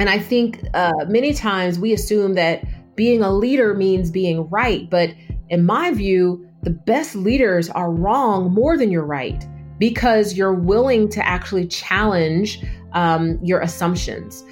And I think many times we assume that being a leader means being right. But in my view, the best leaders are wrong more than you're right, because you're willing to actually challenge your assumptions.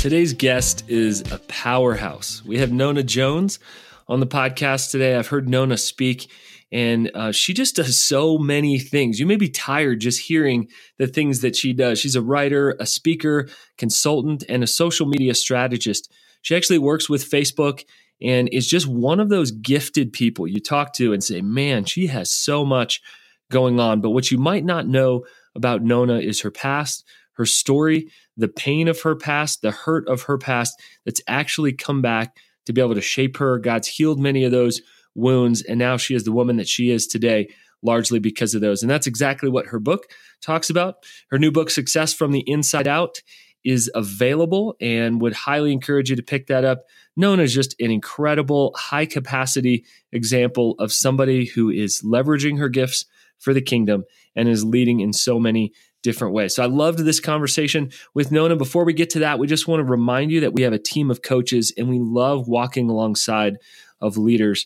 Today's guest is a powerhouse. We have Nona Jones on the podcast today. I've heard Nona speak, and she just does so many things. You may be tired just hearing the things that she does. She's a writer, a speaker, consultant, and a social media strategist. She actually works with Facebook and is just one of those gifted people you talk to and say, man, she has so much going on. But what you might not know about Nona is her past, her story, the pain of her past, the hurt of her past that's actually come back to be able to shape her. God's healed many of those wounds, and now she is the woman that she is today, largely because of those. And that's exactly what her book talks about. Her new book, Success from the Inside Out, is available, and would highly encourage you to pick that up. Nona is just an incredible, high-capacity example of somebody who is leveraging her gifts for the kingdom and is leading in so many different ways. So I loved this conversation with Nona. Before we get to that, we just want to remind you that we have a team of coaches, and we love walking alongside of leaders.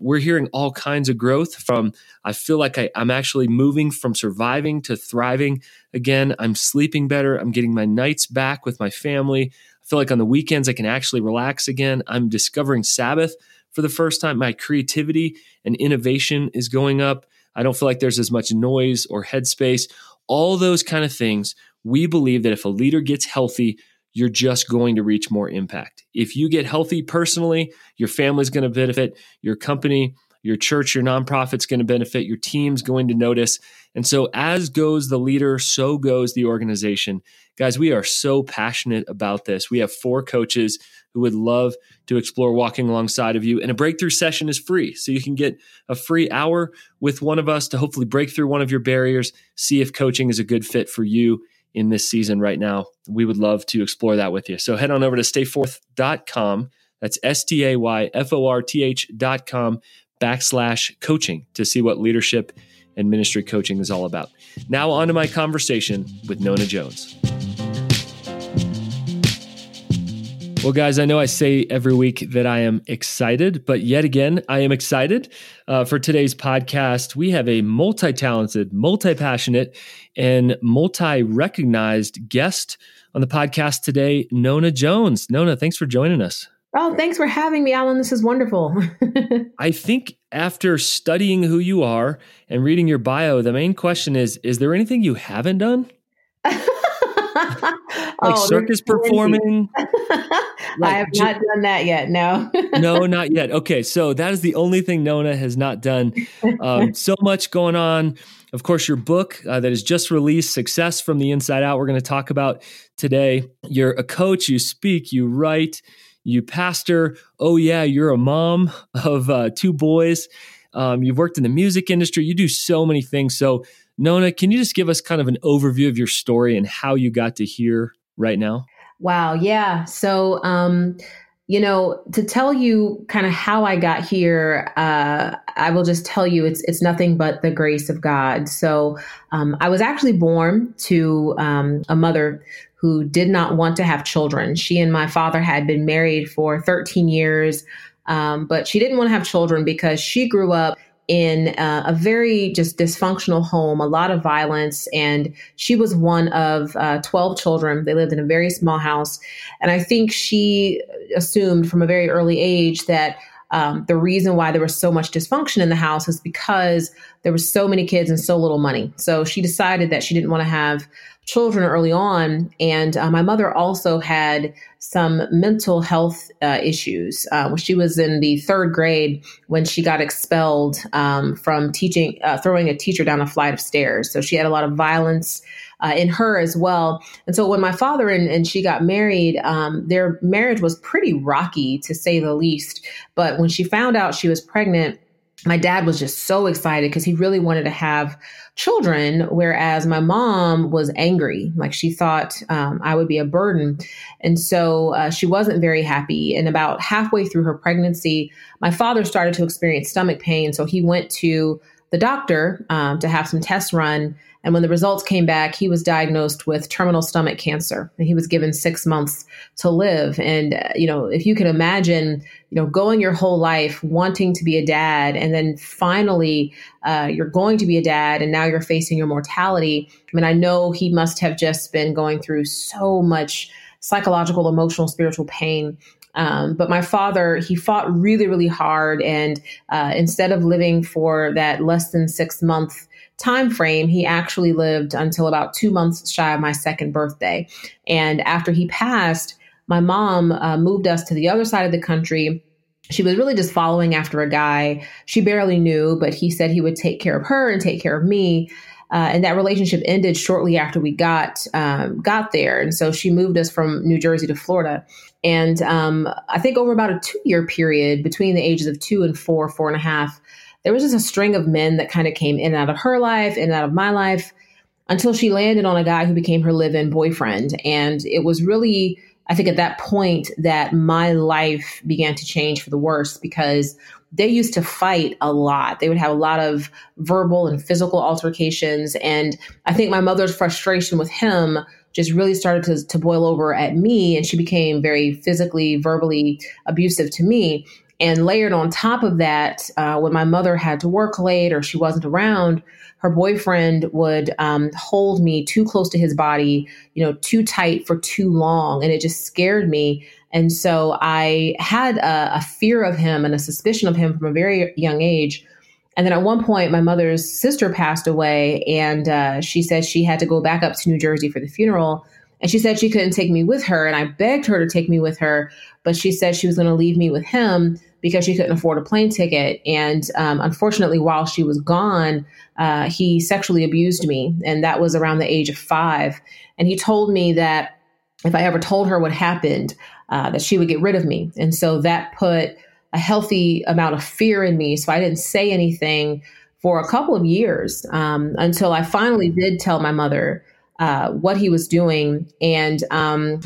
We're hearing all kinds of growth from, I feel like I'm actually moving from surviving to thriving again. I'm sleeping better. I'm getting my nights back with my family. I feel like on the weekends I can actually relax again. I'm discovering Sabbath for the first time. My creativity and innovation is going up. I don't feel like there's as much noise or headspace. All those kind of things. We believe that if a leader gets healthy, you're just going to reach more impact. If you get healthy personally, your family's going to benefit, your company, your church, your nonprofit's going to benefit, your team's going to notice. And so as goes the leader, so goes the organization. Guys, we are so passionate about this. We have 4 coaches who would love to explore walking alongside of you. And a breakthrough session is free. So you can get a free hour with one of us to hopefully break through one of your barriers, see if coaching is a good fit for you in this season right now. We would love to explore that with you. So head on over to stayforth.com. That's stayforth.com/coaching to see what leadership and ministry coaching is all about. Now on to my conversation with Nona Jones. Well, guys, I know I say every week that I am excited, but yet again, I am excited for today's podcast. We have a multi-talented, multi-passionate, and multi-recognized guest on the podcast today, Nona Jones. Nona, thanks for joining us. Oh, thanks for having me, Alan. This is wonderful. I think after studying who you are and reading your bio, the main question is there anything you haven't done? Like circus performing? Like I have not done that yet, no. No, not yet. Okay, so that is the only thing Nona has not done. So much going on. Of course, your book that is just released, Success from the Inside Out, we're going to talk about today. You're a coach, you speak, you write, you pastor. Oh yeah, you're a mom of 2 boys. You've worked in the music industry. You do so many things. So Nona, can you just give us kind of an overview of your story and how you got to here right now? Wow. Yeah. So, to tell you kind of how I got here, I will just tell you it's nothing but the grace of God. So, I was actually born to a mother who did not want to have children. She and my father had been married for 13 years, but she didn't want to have children because she grew up in a very just dysfunctional home, a lot of violence. And she was one of 12 children. They lived in a very small house. And I think she assumed from a very early age that the reason why there was so much dysfunction in the house is because there were so many kids and so little money. So she decided that she didn't want to have children early on. And my mother also had some mental health issues. She was in the 3rd grade when she got expelled from teaching, throwing a teacher down a flight of stairs. So she had a lot of violence in her as well. And so when my father and she got married, their marriage was pretty rocky to say the least. But when she found out she was pregnant, my dad was just so excited because he really wanted to have children, whereas my mom was angry. Like she thought I would be a burden. And so she wasn't very happy. And about halfway through her pregnancy, my father started to experience stomach pain. So he went to the doctor to have some tests run. And when the results came back, he was diagnosed with terminal stomach cancer, and he was given 6 months to live. And, if you can imagine, going your whole life wanting to be a dad, and then finally you're going to be a dad, and now you're facing your mortality. I mean, I know he must have just been going through so much psychological, emotional, spiritual pain. But my father, he fought really, really hard. And instead of living for that less than 6 month time frame, he actually lived until about 2 months shy of my second birthday. And after he passed, my mom moved us to the other side of the country. She was really just following after a guy she barely knew, but he said he would take care of her and take care of me. And that relationship ended shortly after we got there. And so she moved us from New Jersey to Florida. And I think over about a 2-year period between the ages of 2 and 4, 4 and a half, there was just a string of men that kind of came in and out of her life, in and out of my life, until she landed on a guy who became her live-in boyfriend. And it was really, I think at that point, that my life began to change for the worse, because they used to fight a lot. They would have a lot of verbal and physical altercations. And I think my mother's frustration with him just really started to boil over at me. And she became very physically, verbally abusive to me. And layered on top of that, when my mother had to work late or she wasn't around, her boyfriend would hold me too close to his body, too tight for too long. And it just scared me. And so I had a fear of him and a suspicion of him from a very young age. And then at one point, my mother's sister passed away, and she said she had to go back up to New Jersey for the funeral. And she said she couldn't take me with her. And I begged her to take me with her, but she said she was going to leave me with him because she couldn't afford a plane ticket. And unfortunately, while she was gone, he sexually abused me. And that was around the age of 5. And he told me that if I ever told her what happened, that she would get rid of me. And so that put a healthy amount of fear in me. So I didn't say anything for a couple of years until I finally did tell my mother what he was doing. And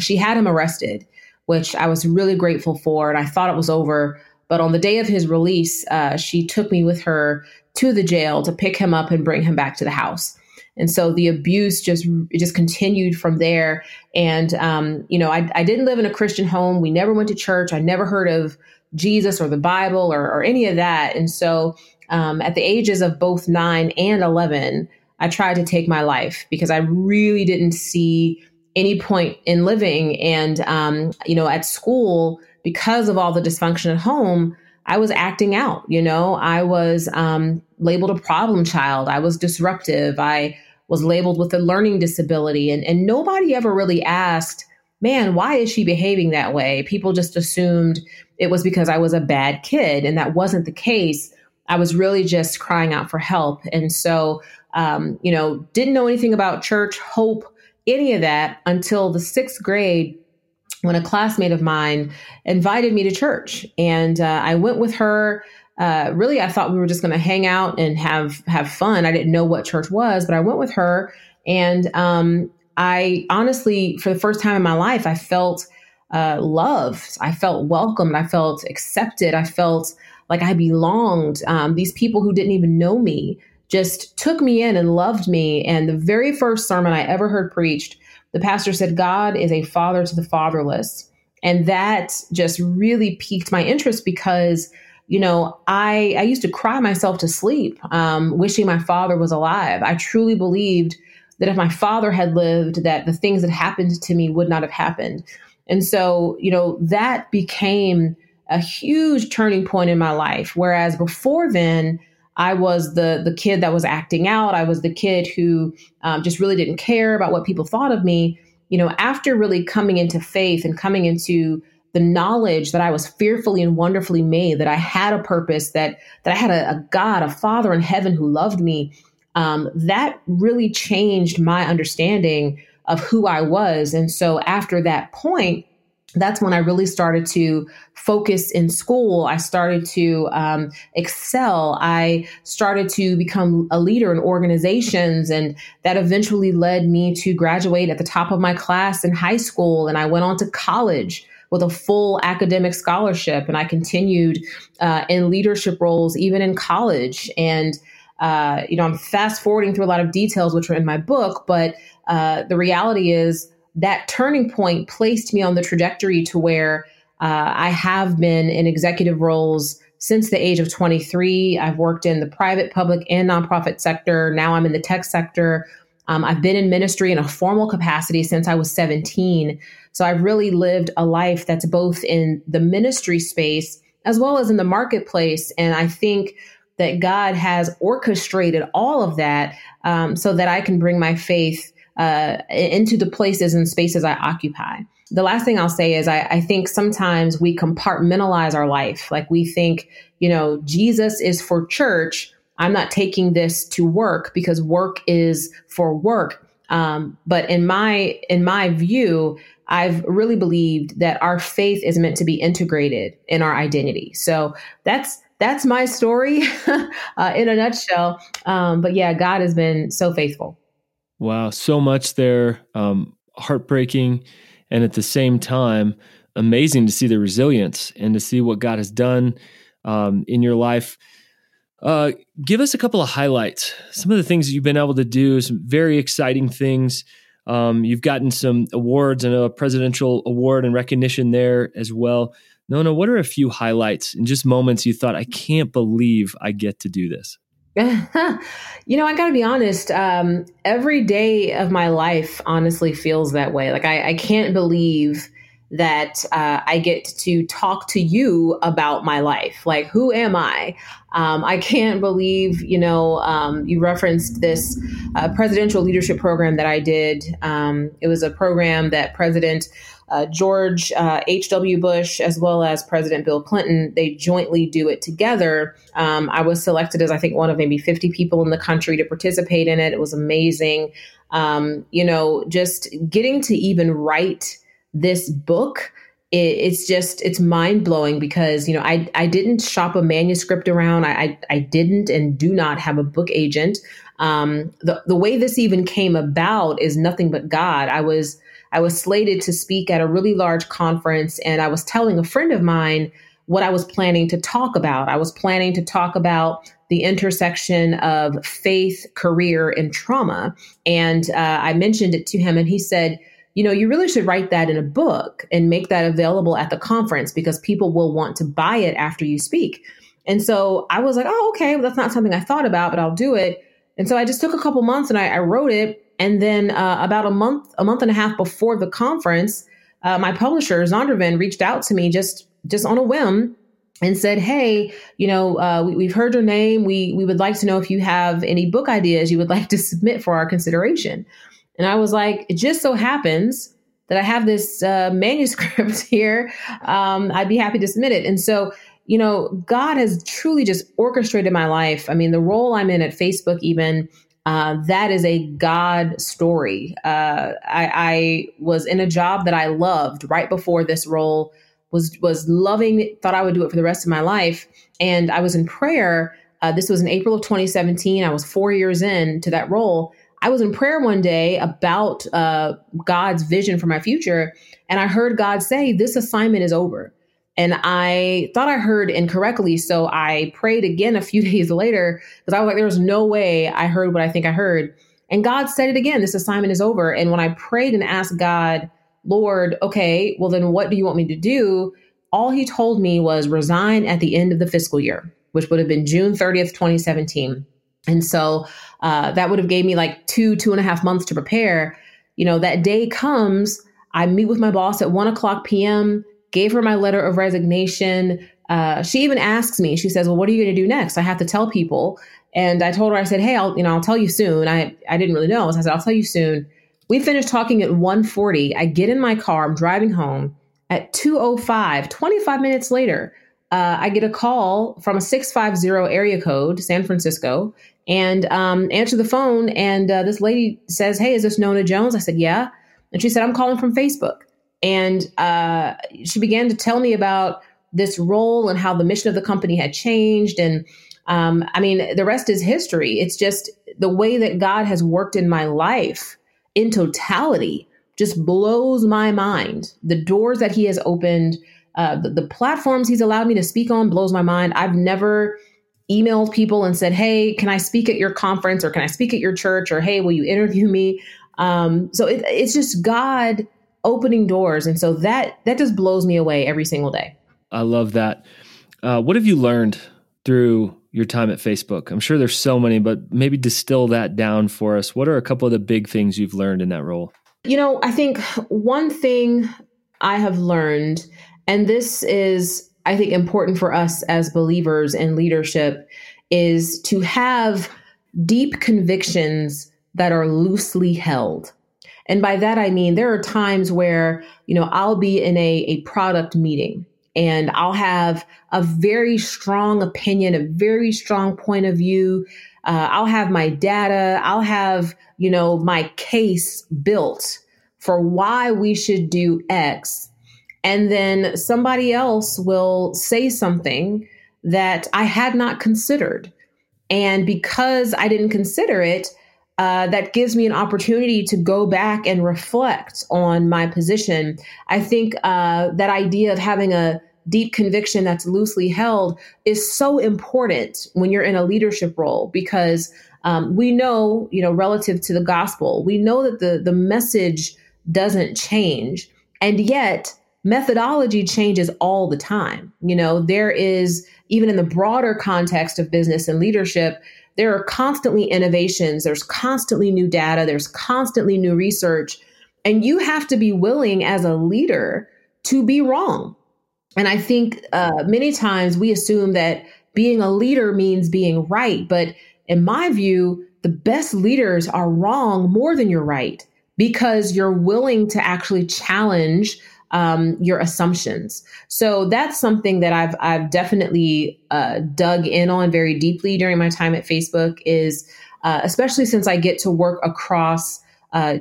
she had him arrested, which I was really grateful for. And I thought it was over. But on the day of his release, she took me with her to the jail to pick him up and bring him back to the house. And so the abuse just continued from there. And, I didn't live in a Christian home. We never went to church. I never heard of Jesus or the Bible or any of that. And so at the ages of both 9 and 11, I tried to take my life because I really didn't see any point in living. And, at school, because of all the dysfunction at home, I was acting out. I was labeled a problem child. I was disruptive. I was labeled with a learning disability. And nobody ever really asked, man, why is she behaving that way? People just assumed it was because I was a bad kid. And that wasn't the case. I was really just crying out for help. And so, didn't know anything about church, hope, any of that until the 6th grade, when a classmate of mine invited me to church. And I went with her. Really, I thought we were just going to hang out and have fun. I didn't know what church was, but I went with her. And I honestly, for the first time in my life, I felt loved. I felt welcomed. I felt accepted. I felt like I belonged. These people who didn't even know me just took me in and loved me. And the very first sermon I ever heard preached, the pastor said, God is a father to the fatherless. And that just really piqued my interest because, I used to cry myself to sleep, wishing my father was alive. I truly believed that if my father had lived, that the things that happened to me would not have happened. And so, that became a huge turning point in my life. Whereas before then, I was the kid that was acting out. I was the kid who just really didn't care about what people thought of me. After really coming into faith and coming into the knowledge that I was fearfully and wonderfully made, that I had a purpose, that I had a God, a Father in heaven who loved me, that really changed my understanding of who I was. And so after that point, that's when I really started to focus in school. I started to excel. I started to become a leader in organizations. And that eventually led me to graduate at the top of my class in high school. And I went on to college with a full academic scholarship. And I continued in leadership roles, even in college. And I'm fast forwarding through a lot of details, which are in my book. But the reality is, that turning point placed me on the trajectory to where I have been in executive roles since the age of 23. I've worked in the private, public, and nonprofit sector. Now I'm in the tech sector. I've been in ministry in a formal capacity since I was 17. So I've really lived a life that's both in the ministry space as well as in the marketplace. And I think that God has orchestrated all of that so that I can bring my faith into the places and spaces I occupy. The last thing I'll say is I think sometimes we compartmentalize our life. Like we think, Jesus is for church. I'm not taking this to work because work is for work. But in my view, I've really believed that our faith is meant to be integrated in our identity. So that's my story in a nutshell. But yeah, God has been so faithful. Wow, so much there, heartbreaking, and at the same time, amazing to see the resilience and to see what God has done in your life. Give us a couple of highlights, some of the things that you've been able to do, some very exciting things. You've gotten some awards, I know a presidential award and recognition there as well. Nona, what are a few highlights and just moments you thought, I can't believe I get to do this? I gotta be honest, every day of my life honestly feels that way. Like I can't believe that I get to talk to you about my life. Like, who am I? I can't believe, you referenced this presidential leadership program that I did. It was a program that President George H.W. Bush, as well as President Bill Clinton, they jointly do it together. I was selected as, I think, one of maybe 50 people in the country to participate in it. It was amazing. Just getting to even write this book, it's mind-blowing because, I didn't shop a manuscript around. I didn't and do not have a book agent. The way this even came about is nothing but God. I was slated to speak at a really large conference, and I was telling a friend of mine what I was planning to talk about. I was planning to talk about the intersection of faith, career, and trauma. And I mentioned it to him, and he said, you really should write that in a book and make that available at the conference because people will want to buy it after you speak. And so I was like, oh, okay, well, that's not something I thought about, but I'll do it. And so I just took a couple months and I wrote it. And then about a month and a half before the conference, my publisher, Zondervan, reached out to me just on a whim and said, hey, we've heard your name. We would like to know if you have any book ideas you would like to submit for our consideration. And I was like, it just so happens that I have this manuscript here. I'd be happy to submit it. And so, God has truly just orchestrated my life. I mean, the role I'm in at Facebook, even, that is a God story. I was in a job that I loved right before this role, was loving it, thought I would do it for the rest of my life. And I was in prayer. This was in April of 2017. I was 4 years into that role. I was in prayer one day about God's vision for my future. And I heard God say, this assignment is over. And I thought I heard incorrectly. So I prayed again a few days later because I was like, there was no way I heard what I think I heard. And God said it again, this assignment is over. And when I prayed and asked God, Lord, okay, well then what do you want me to do? All he told me was resign at the end of the fiscal year, which would have been June 30th, 2017. And so that would have gave me like two and a half months to prepare. That day comes, I meet with my boss at 1:00 p.m., gave her my letter of resignation. She even asks me, she says, well, what are you going to do next? I have to tell people. And I told her, I said, hey, I'll tell you soon. I didn't really know. So I said, I'll tell you soon. We finished talking at 1:40. I get in my car, I'm driving home at 2:05, 25 minutes later. I get a call from a 650 area code, San Francisco, and answer the phone. And this lady says, hey, is this Nona Jones? I said, yeah. And she said, I'm calling from Facebook. And she began to tell me about this role and how the mission of the company had changed. And I mean, the rest is history. It's just the way that God has worked in my life in totality just blows my mind. The doors that he has opened, the platforms he's allowed me to speak on blows my mind. I've never emailed people and said, hey, can I speak at your conference, or can I speak at your church, or hey, will you interview me? So it's just God opening doors. And so that just blows me away every single day. I love that. What have you learned through your time at Facebook? I'm sure there's so many, but maybe distill that down for us. What are a couple of the big things you've learned in that role? You know, I think one thing I have learned, and this is, I think, important for us as believers in leadership, is to have deep convictions that are loosely held. And by that, I mean, there are times where, you know, I'll be in a product meeting, and I'll have a very strong opinion, a very strong point of view. I'll have my data. I'll have, you know, my case built for why we should do X. And then somebody else will say something that I had not considered. And because I didn't consider it, that gives me an opportunity to go back and reflect on my position. I think that idea of having a deep conviction that's loosely held is so important when you're in a leadership role, because we know, you know, relative to the gospel, we know that the message doesn't change, and yet methodology changes all the time. You know, there is, even in the broader context of business and leadership, there are constantly innovations, there's constantly new data, there's constantly new research, and you have to be willing as a leader to be wrong. And I think many times we assume that being a leader means being right, but in my view, the best leaders are wrong more than you're right, because you're willing to actually challenge your assumptions. So that's something that I've definitely dug in on very deeply during my time at Facebook, is especially since I get to work across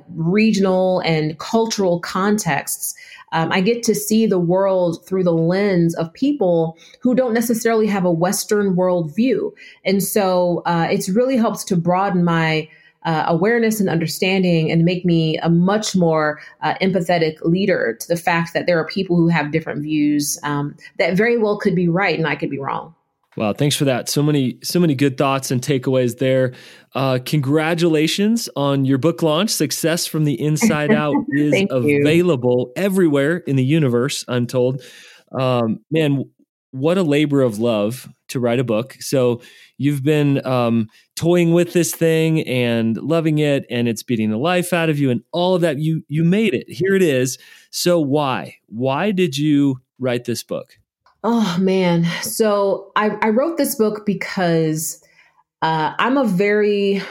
regional and cultural contexts, I get to see the world through the lens of people who don't necessarily have a Western worldview. And so it's really helps to broaden my awareness and understanding, and make me a much more empathetic leader to the fact that there are people who have different views that very well could be right and I could be wrong. Wow. Thanks for that. So many good thoughts and takeaways there. Congratulations on your book launch. Success from the Inside Out is available everywhere in the universe, I'm told. Man, what a labor of love to write a book. So you've been toying with this thing and loving it, and it's beating the life out of you and all of that. You made it. Here it is. So why did you write this book? Oh man. So I wrote this book because I'm a very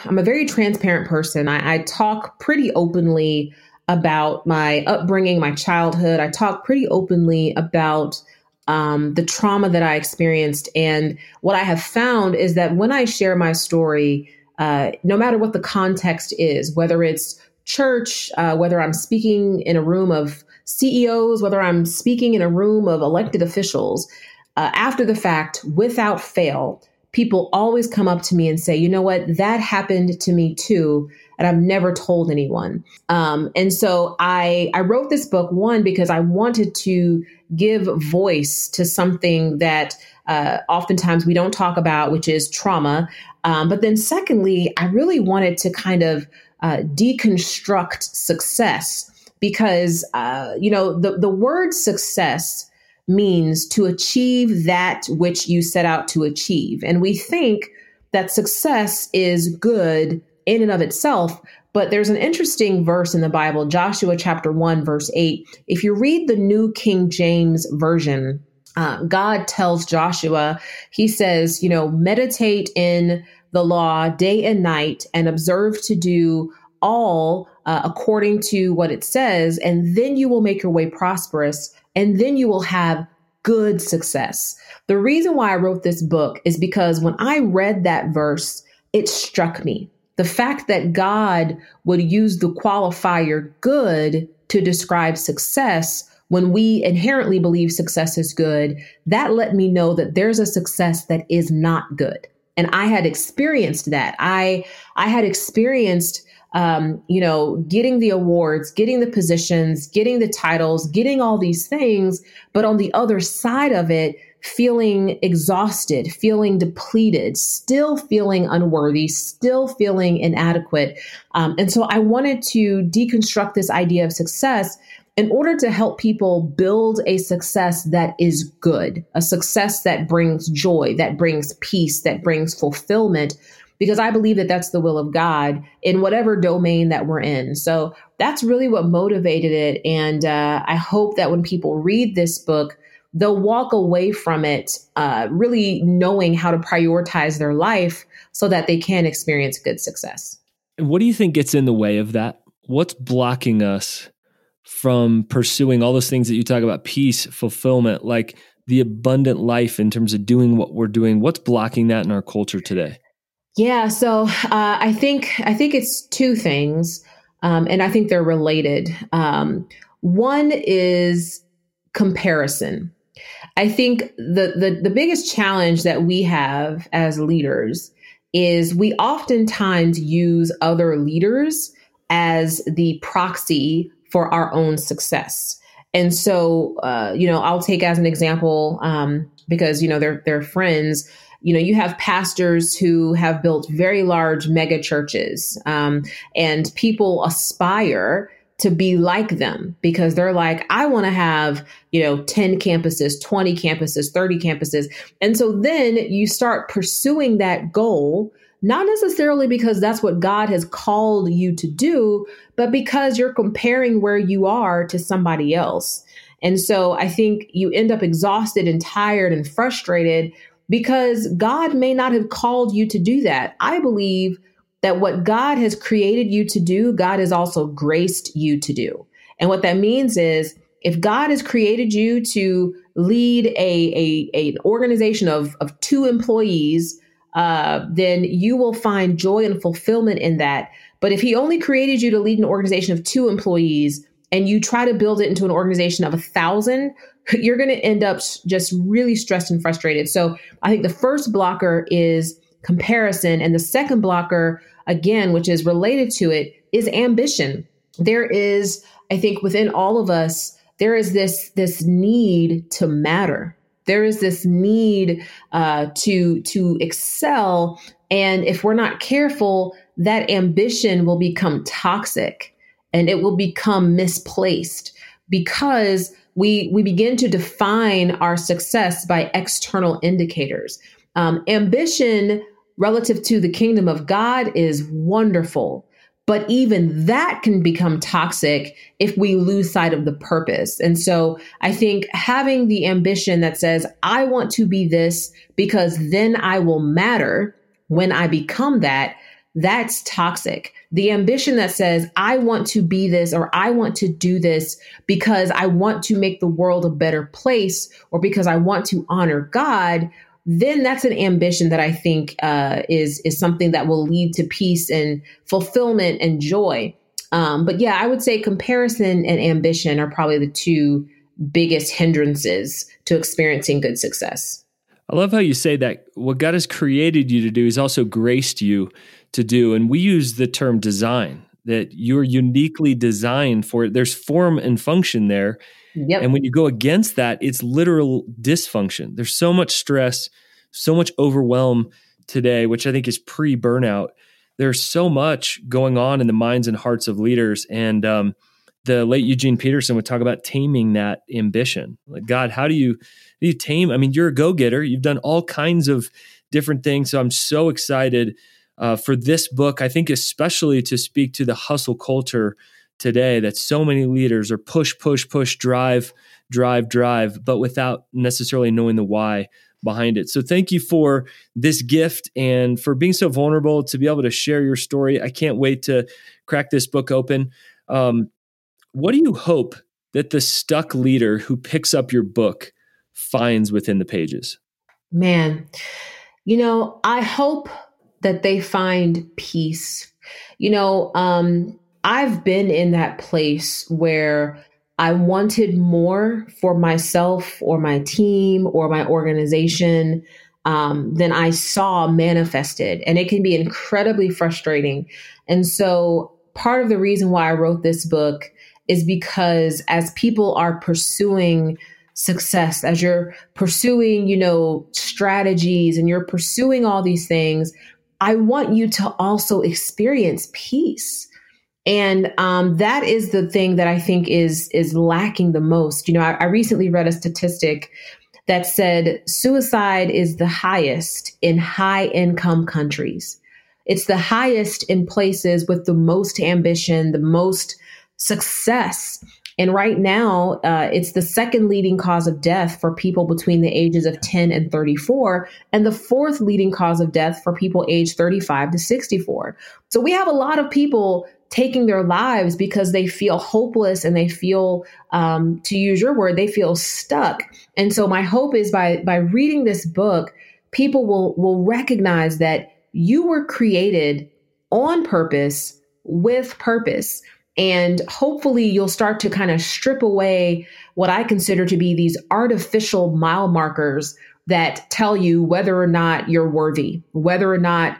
transparent person. I talk pretty openly about my upbringing, my childhood. I talk pretty openly about the trauma that I experienced. And what I have found is that when I share my story, no matter what the context is, whether it's church, whether I'm speaking in a room of CEOs, whether I'm speaking in a room of elected officials, after the fact, without fail, people always come up to me and say, you know what, that happened to me too, and I've never told anyone. And so I wrote this book, one, because I wanted to give voice to something that oftentimes we don't talk about, which is trauma. But then secondly, I really wanted to kind of deconstruct success, because, you know, the word success means to achieve that which you set out to achieve. And we think that success is good in and of itself, but there's an interesting verse in the Bible, Joshua chapter 1, verse 8. If you read the New King James Version, God tells Joshua, he says, you know, meditate in the law day and night and observe to do all according to what it says, and then you will make your way prosperous, and then you will have good success. The reason why I wrote this book is because when I read that verse, it struck me. The fact that God would use the qualifier good to describe success when we inherently believe success is good, that let me know that there's a success that is not good. And I had experienced that. I had experienced getting the awards, getting the positions, getting the titles, getting all these things, but on the other side of it, feeling exhausted, feeling depleted, still feeling unworthy, still feeling inadequate. And so I wanted to deconstruct this idea of success in order to help people build a success that is good, a success that brings joy, that brings peace, that brings fulfillment, because I believe that that's the will of God in whatever domain that we're in. So that's really what motivated it. And I hope that when people read this book, they'll walk away from it really knowing how to prioritize their life so that they can experience good success. What do you think gets in the way of that? What's blocking us from pursuing all those things that you talk about, peace, fulfillment, like the abundant life in terms of doing what we're doing? What's blocking that in our culture today? Yeah, so I think it's two things, and I think they're related. One is comparison. I think the biggest challenge that we have as leaders is we oftentimes use other leaders as the proxy for our own success. And so, I'll take as an example, because, they're friends. You have pastors who have built very large mega churches, and people aspire to be like them because they're like, I want to have, 10 campuses, 20 campuses, 30 campuses. And so then you start pursuing that goal, not necessarily because that's what God has called you to do, but because you're comparing where you are to somebody else. And so I think you end up exhausted and tired and frustrated because God may not have called you to do that. I believe that what God has created you to do, God has also graced you to do. And what that means is if God has created you to lead an organization of 2 employees, then you will find joy and fulfillment in that. But if he only created you to lead an organization of 2 employees and you try to build it into an organization of 1,000, you're going to end up just really stressed and frustrated. So I think the first blocker is comparison. And the second blocker, again, which is related to it, is ambition. There is, I think within all of us, there is this need to matter. There is this need to excel. And if we're not careful, that ambition will become toxic and it will become misplaced because we begin to define our success by external indicators. Ambition relative to the kingdom of God is wonderful, but even that can become toxic if we lose sight of the purpose. And so I think having the ambition that says, I want to be this because then I will matter when I become that, that's toxic. The ambition that says, I want to be this, or I want to do this because I want to make the world a better place, or because I want to honor God, then that's an ambition that I think is something that will lead to peace and fulfillment and joy. But yeah, I would say comparison and ambition are probably the two biggest hindrances to experiencing good success. I love how you say that what God has created you to do is also graced you to do. And we use the term design, that you're uniquely designed for it. There's form and function there. Yep. And when you go against that, it's literal dysfunction. There's so much stress, so much overwhelm today, which I think is pre-burnout. There's so much going on in the minds and hearts of leaders. And the late Eugene Peterson would talk about taming that ambition. Like, God, how do you tame? I mean, you're a go-getter. You've done all kinds of different things. So I'm so excited for this book, I think especially to speak to the hustle culture today that so many leaders are push, push, push, drive, drive, drive, but without necessarily knowing the why behind it. So thank you for this gift and for being so vulnerable to be able to share your story. I can't wait to crack this book open. What do you hope that the stuck leader who picks up your book finds within the pages? Man, I hope that they find peace. I've been in that place where I wanted more for myself or my team or my organization than I saw manifested. And it can be incredibly frustrating. And so part of the reason why I wrote this book is because as people are pursuing success, as you're pursuing, you know, strategies and you're pursuing all these things, I want you to also experience peace. And that is the thing that I think is lacking the most. You know, I recently read a statistic that said suicide is the highest in high income countries. It's the highest in places with the most ambition, the most success. And right now, it's the second leading cause of death for people between the ages of 10 and 34, and the fourth leading cause of death for people aged 35 to 64. So we have a lot of people taking their lives because they feel hopeless and they feel, to use your word, they feel stuck. And so my hope is by reading this book, people will recognize that you were created on purpose, with purpose. And hopefully you'll start to kind of strip away what I consider to be these artificial mile markers that tell you whether or not you're worthy, whether or not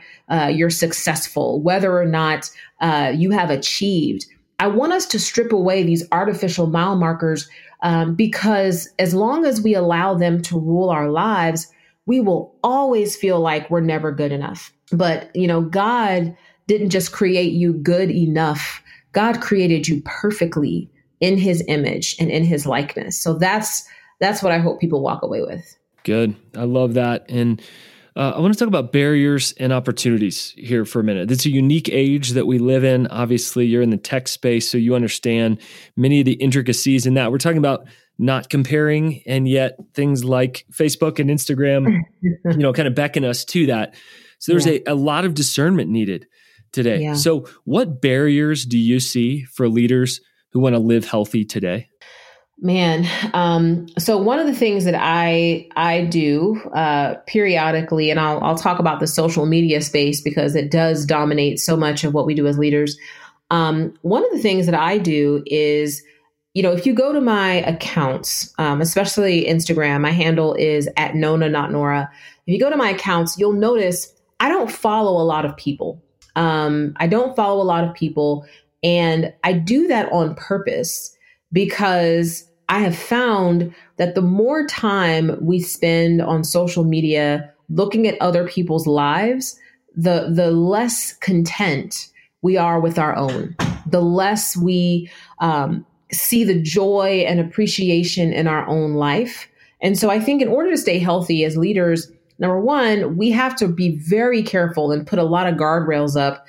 you're successful, whether or not you have achieved. I want us to strip away these artificial mile markers because as long as we allow them to rule our lives, we will always feel like we're never good enough. But, you know, God didn't just create you good enough. God created you perfectly in his image and in his likeness. So that's what I hope people walk away with. Good. I love that. And I want to talk about barriers and opportunities here for a minute. It's a unique age that we live in. Obviously, you're in the tech space, so you understand many of the intricacies in that. We're talking about not comparing, and yet things like Facebook and Instagram, you know, kind of beckon us to that. So there's a lot of discernment needed today. Yeah. So what barriers do you see for leaders who want to live healthy today? Man. So one of the things that I do periodically, and I'll talk about the social media space because it does dominate so much of what we do as leaders. One of the things that I do is, you know, if you go to my accounts, especially Instagram, my handle is @Nona Not Nora. If you go to my accounts, you'll notice I don't follow a lot of people. And I do that on purpose, because I have found that the more time we spend on social media looking at other people's lives, the less content we are with our own, the less we see the joy and appreciation in our own life. And so I think in order to stay healthy as leaders, number one, we have to be very careful and put a lot of guardrails up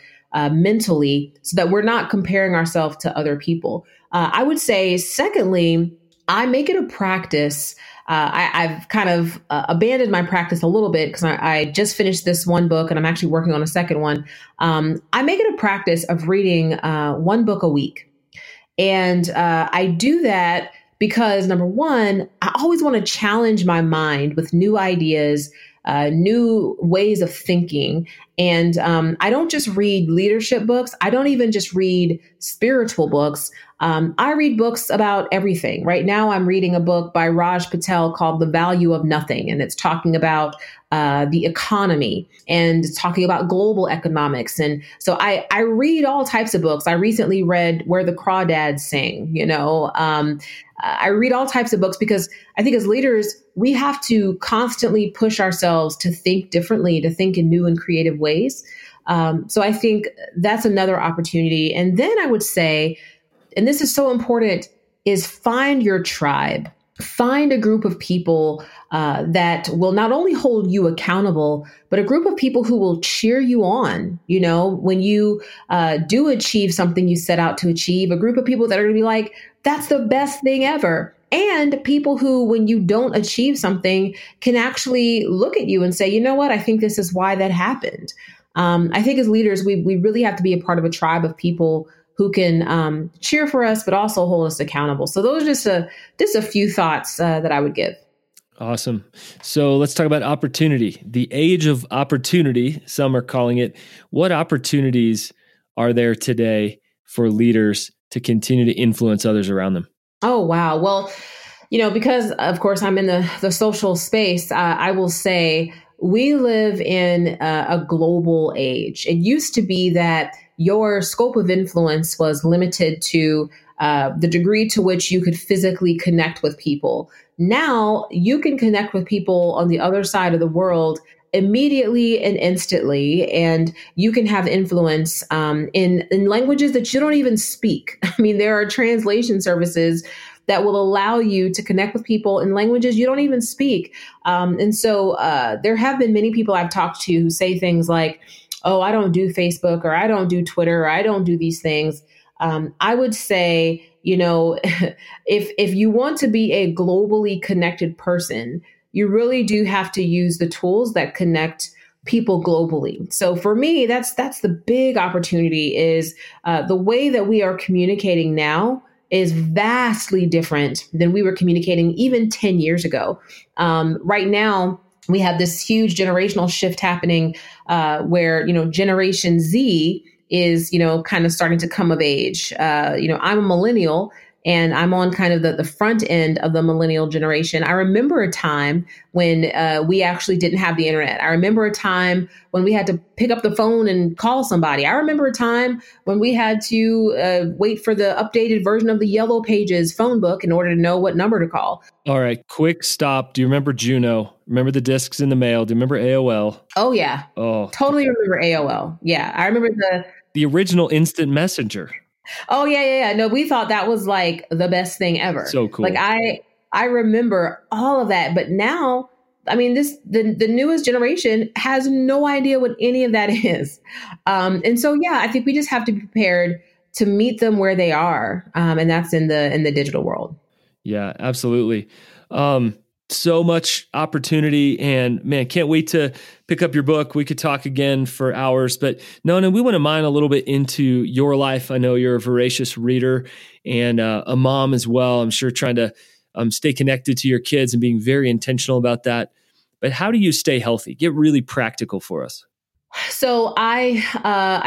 mentally so that we're not comparing ourselves to other people. I would say, secondly, I make it a practice. I've kind of abandoned my practice a little bit because I just finished this one book and I'm actually working on a second one. I make it a practice of reading one book a week. And I do that because, number one, I always want to challenge my mind with new ideas, new ways of thinking. And I don't just read leadership books. I don't even just read spiritual books. I read books about everything. Right now, I'm reading a book by Raj Patel called The Value of Nothing. And it's talking about the economy and it's talking about global economics. And so I read all types of books. I recently read Where the Crawdads Sing, you know. I read all types of books because I think as leaders, we have to constantly push ourselves to think differently, to think in new and creative ways. So I think that's another opportunity. And then I would say, and this is so important, is find your tribe. Find a group of people that will not only hold you accountable, but a group of people who will cheer you on. You know, when you do achieve something you set out to achieve, a group of people that are going to be like, that's the best thing ever. And people who, when you don't achieve something, can actually look at you and say, you know what, I think this is why that happened. I think as leaders, we really have to be a part of a tribe of people who can cheer for us, but also hold us accountable. So those are just a few thoughts that I would give. Awesome. So let's talk about opportunity. The age of opportunity, some are calling it. What opportunities are there today for leaders to continue to influence others around them? Oh, wow. Well, you know, because of course I'm in the social space, I will say we live in a global age. It used to be that your scope of influence was limited to the degree to which you could physically connect with people. Now you can connect with people on the other side of the world immediately and instantly, and you can have influence in languages that you don't even speak. I mean, there are translation services that will allow you to connect with people in languages you don't even speak. And so there have been many people I've talked to who say things like, oh, I don't do Facebook, or I don't do Twitter, or I don't do these things. I would say, you know, if you want to be a globally connected person, you really do have to use the tools that connect people globally. So for me, that's the big opportunity is the way that we are communicating now is vastly different than we were communicating even 10 years ago. Right now, we have this huge generational shift happening where, you know, Generation Z is, you know, kind of starting to come of age. You know, I'm a millennial and I'm on kind of the front end of the millennial generation. I remember a time when we actually didn't have the internet. I remember a time when we had to pick up the phone and call somebody. I remember a time when we had to wait for the updated version of the Yellow Pages phone book in order to know what number to call. All right, quick stop. Do you remember Juno? Remember the discs in the mail? Do you remember AOL? Oh, yeah. Oh, totally remember AOL. Yeah, I remember the original instant messenger. Oh, yeah. No, we thought that was like the best thing ever. So cool. Like I remember all of that. But now, I mean, the newest generation has no idea what any of that is. And so, yeah, I think we just have to be prepared to meet them where they are. And that's in the digital world. Yeah, absolutely. So much opportunity, and man, can't wait to pick up your book. We could talk again for hours, but Nona, we want to mine a little bit into your life. I know you're a voracious reader and a mom as well. I'm sure trying to stay connected to your kids and being very intentional about that. But how do you stay healthy? Get really practical for us. So I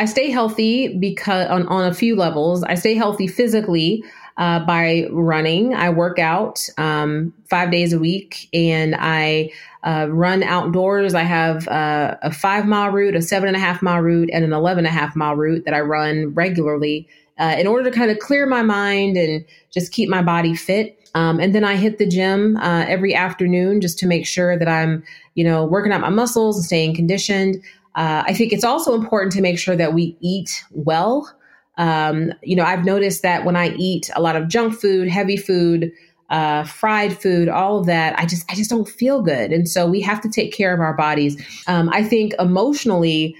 stay healthy because on a few levels. I stay healthy physically by running. I work out 5 days a week, and I run outdoors. I have a 5-mile route, a 7.5-mile route, and an 11.5-mile route that I run regularly in order to kind of clear my mind and just keep my body fit. And then I hit the gym every afternoon just to make sure that I'm, you know, working out my muscles and staying conditioned. I think it's also important to make sure that we eat well. You know, I've noticed that when I eat a lot of junk food, heavy food, fried food, all of that, I just don't feel good. And so we have to take care of our bodies. I think emotionally,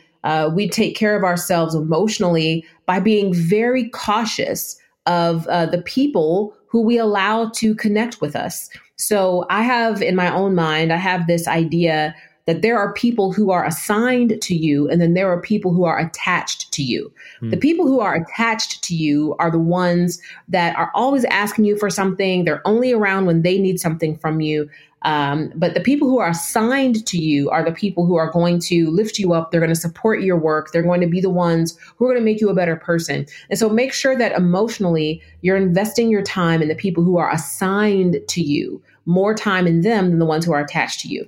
we take care of ourselves emotionally by being very cautious of the people who we allow to connect with us. So I have in my own mind, I have this idea that there are people who are assigned to you, and then there are people who are attached to you. Mm. The people who are attached to you are the ones that are always asking you for something. They're only around when they need something from you. But the people who are assigned to you are the people who are going to lift you up. They're going to support your work. They're going to be the ones who are going to make you a better person. And so make sure that emotionally you're investing your time in the people who are assigned to you, more time in them than the ones who are attached to you.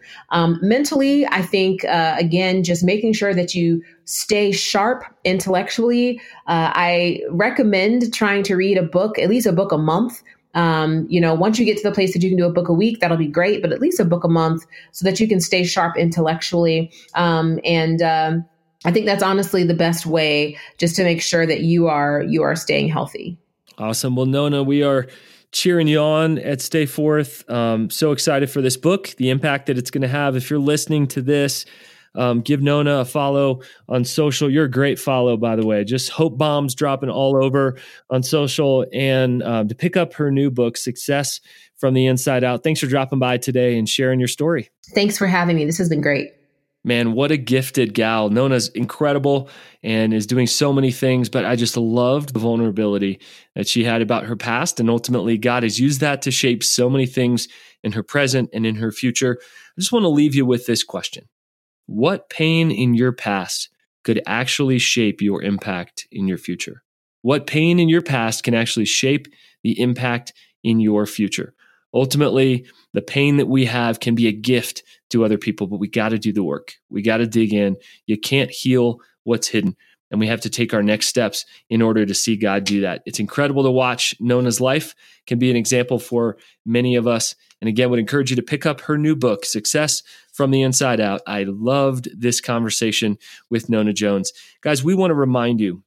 Mentally, I think, again, just making sure that you stay sharp intellectually. I recommend trying to read a book, at least a book a month. You know, once you get to the place that you can do a book a week, that'll be great, but at least a book a month so that you can stay sharp intellectually. And I think that's honestly the best way just to make sure that you are staying healthy. Awesome. Well, Nona, we are cheering you on at Stay Forth. So excited for this book, the impact that it's going to have. If you're listening to this, give Nona a follow on social. You're a great follow, by the way. Just hope bombs dropping all over on social, and to pick up her new book, Success from the Inside Out. Thanks for dropping by today and sharing your story. Thanks for having me. This has been great. Man, what a gifted gal. Nona's incredible and is doing so many things, but I just loved the vulnerability that she had about her past. And ultimately, God has used that to shape so many things in her present and in her future. I just want to leave you with this question. What pain in your past could actually shape your impact in your future? What pain in your past can actually shape the impact in your future. Ultimately, the pain that we have can be a gift to other people, but we got to do the work. We got to dig in. You can't heal what's hidden. And we have to take our next steps in order to see God do that. It's incredible to watch. Nona's life can be an example for many of us. And again, would encourage you to pick up her new book, Success from the Inside Out. I loved this conversation with Nona Jones. Guys, we want to remind you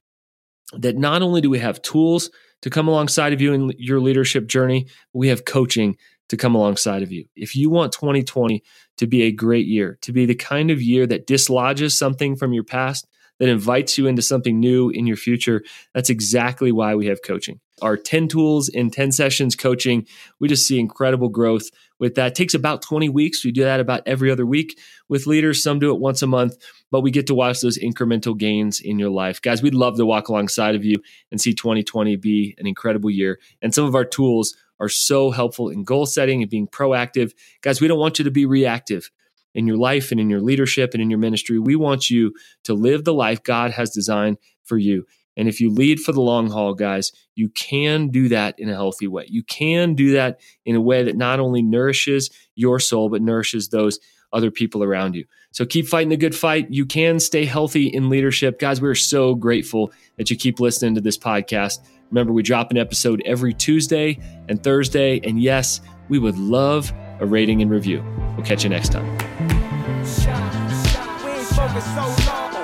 that not only do we have tools to come alongside of you in your leadership journey, we have coaching to come alongside of you. If you want 2020 to be a great year, to be the kind of year that dislodges something from your past, that invites you into something new in your future, that's exactly why we have coaching. Our 10 tools in 10 sessions coaching, we just see incredible growth with that. It takes about 20 weeks. We do that about every other week with leaders. Some do it once a month, but we get to watch those incremental gains in your life. Guys, we'd love to walk alongside of you and see 2020 be an incredible year. And some of our tools are so helpful in goal setting and being proactive. Guys, we don't want you to be reactive in your life and in your leadership and in your ministry. We want you to live the life God has designed for you. And if you lead for the long haul, guys, you can do that in a healthy way. You can do that in a way that not only nourishes your soul, but nourishes those other people around you. So keep fighting the good fight. You can stay healthy in leadership. Guys, we're so grateful that you keep listening to this podcast. Remember, we drop an episode every Tuesday and Thursday. And yes, we would love a rating and review. We'll catch you next time. We ain't spoken so long. We ain't spoken so long.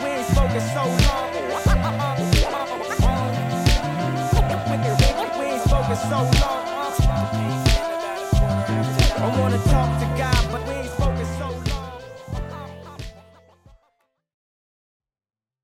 We ain't spoken so long. I wanna talk.